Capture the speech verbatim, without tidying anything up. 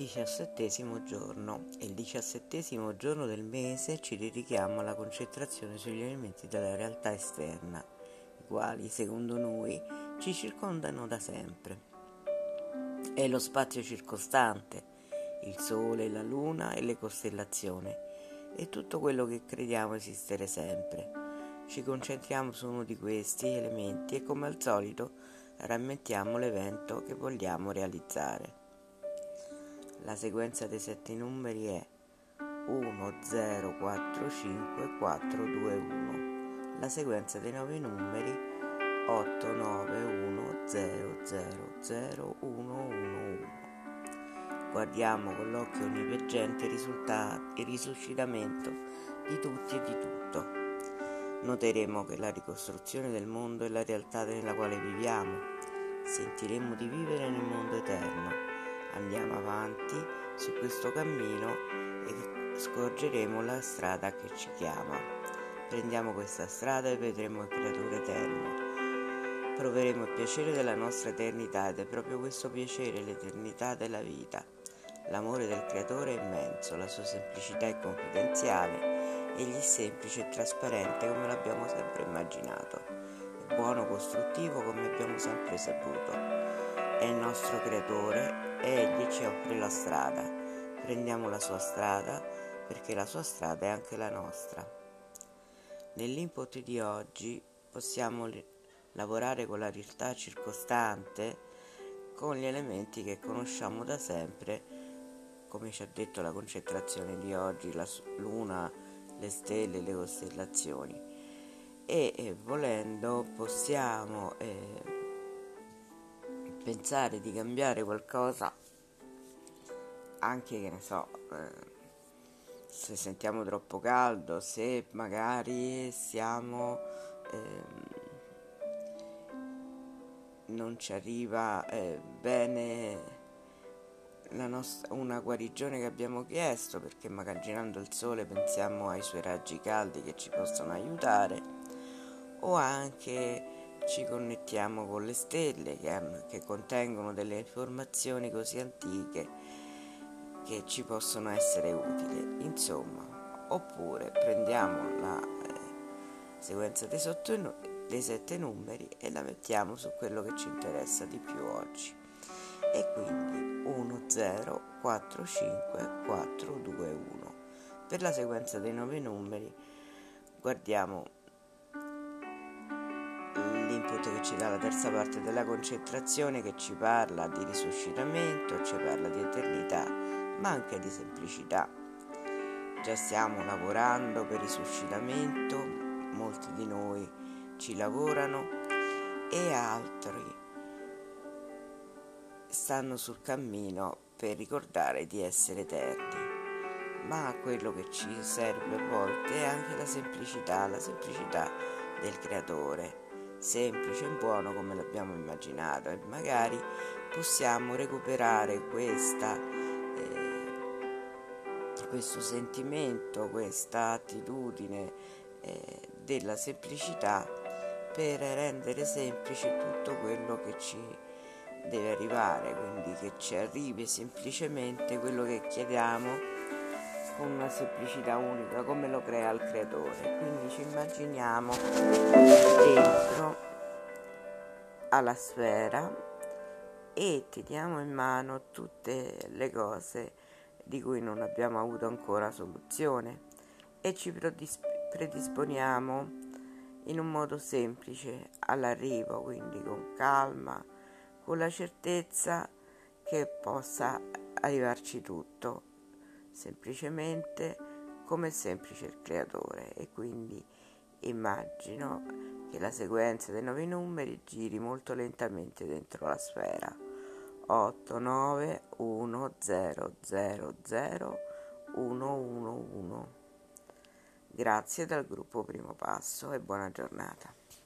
diciassettesimo giorno. Il diciassettesimo giorno del mese ci dedichiamo alla concentrazione sugli elementi della realtà esterna, i quali, secondo noi, ci circondano da sempre. È lo spazio circostante, il sole, la luna e le costellazioni, e tutto quello che crediamo esistere sempre. Ci concentriamo su uno di questi elementi e, come al solito, rammentiamo l'evento che vogliamo realizzare. La sequenza dei sette numeri è uno, zero, quattro, cinque, quattro, due, uno. La sequenza dei nove numeri otto, nove, uno, zero, zero, zero, uno, uno, uno. Guardiamo con l'occhio onniveggente il, risultato, il risuscitamento di tutti e di tutto. Noteremo che la ricostruzione del mondo è la realtà nella quale viviamo. Sentiremo di vivere nel mondo eterno. Andiamo avanti su questo cammino e scorgeremo la strada che ci chiama. Prendiamo questa strada e vedremo il creatore eterno. Proveremo il piacere della nostra eternità, ed è proprio questo piacere, l'eternità della vita. L'amore del creatore è immenso, la sua semplicità è confidenziale, egli è semplice e trasparente come l'abbiamo sempre immaginato, è buono, costruttivo come abbiamo sempre saputo. È il nostro creatore. Egli ci offre la strada, prendiamo la sua strada perché la sua strada è anche la nostra. Nell'input di oggi possiamo li- lavorare con la realtà circostante, con gli elementi che conosciamo da sempre, come ci ha detto la concentrazione di oggi, la luna, le stelle, le costellazioni, e eh, volendo possiamo... Eh, pensare di cambiare qualcosa, anche che ne so, eh, se sentiamo troppo caldo, se magari siamo eh, non ci arriva eh, bene la nostra, una guarigione che abbiamo chiesto, perché magari girando il sole pensiamo ai suoi raggi caldi che ci possono aiutare, o anche ci connettiamo con le stelle che, hanno, che contengono delle informazioni così antiche che ci possono essere utili, insomma. Oppure prendiamo la eh, sequenza dei, sotto, dei sette numeri e la mettiamo su quello che ci interessa di più oggi, e quindi uno, zero, quattro, cinque, quattro, due, uno. Per la sequenza dei nove numeri guardiamo l'input che ci dà la terza parte della concentrazione, che ci parla di risuscitamento, ci parla di eternità, ma anche di semplicità. Già stiamo lavorando per il risuscitamento, molti di noi ci lavorano e altri stanno sul cammino per ricordare di essere eterni. Ma quello che ci serve a volte è anche la semplicità, la semplicità del creatore, semplice e buono come l'abbiamo immaginato, e magari possiamo recuperare questa, eh, questo sentimento, questa attitudine eh, della semplicità per rendere semplice tutto quello che ci deve arrivare, quindi che ci arrivi semplicemente quello che chiediamo con una semplicità unica come lo crea il creatore. Quindi ci immaginiamo dentro alla sfera e teniamo in mano tutte le cose di cui non abbiamo avuto ancora soluzione, e ci predisponiamo in un modo semplice all'arrivo, quindi con calma, con la certezza che possa arrivarci tutto semplicemente come è semplice il creatore. E quindi immagino che la sequenza dei nove numeri giri molto lentamente dentro la sfera otto, nove, uno, zero, zero, zero, uno, uno, uno. Grazie dal gruppo Primo Passo e buona giornata.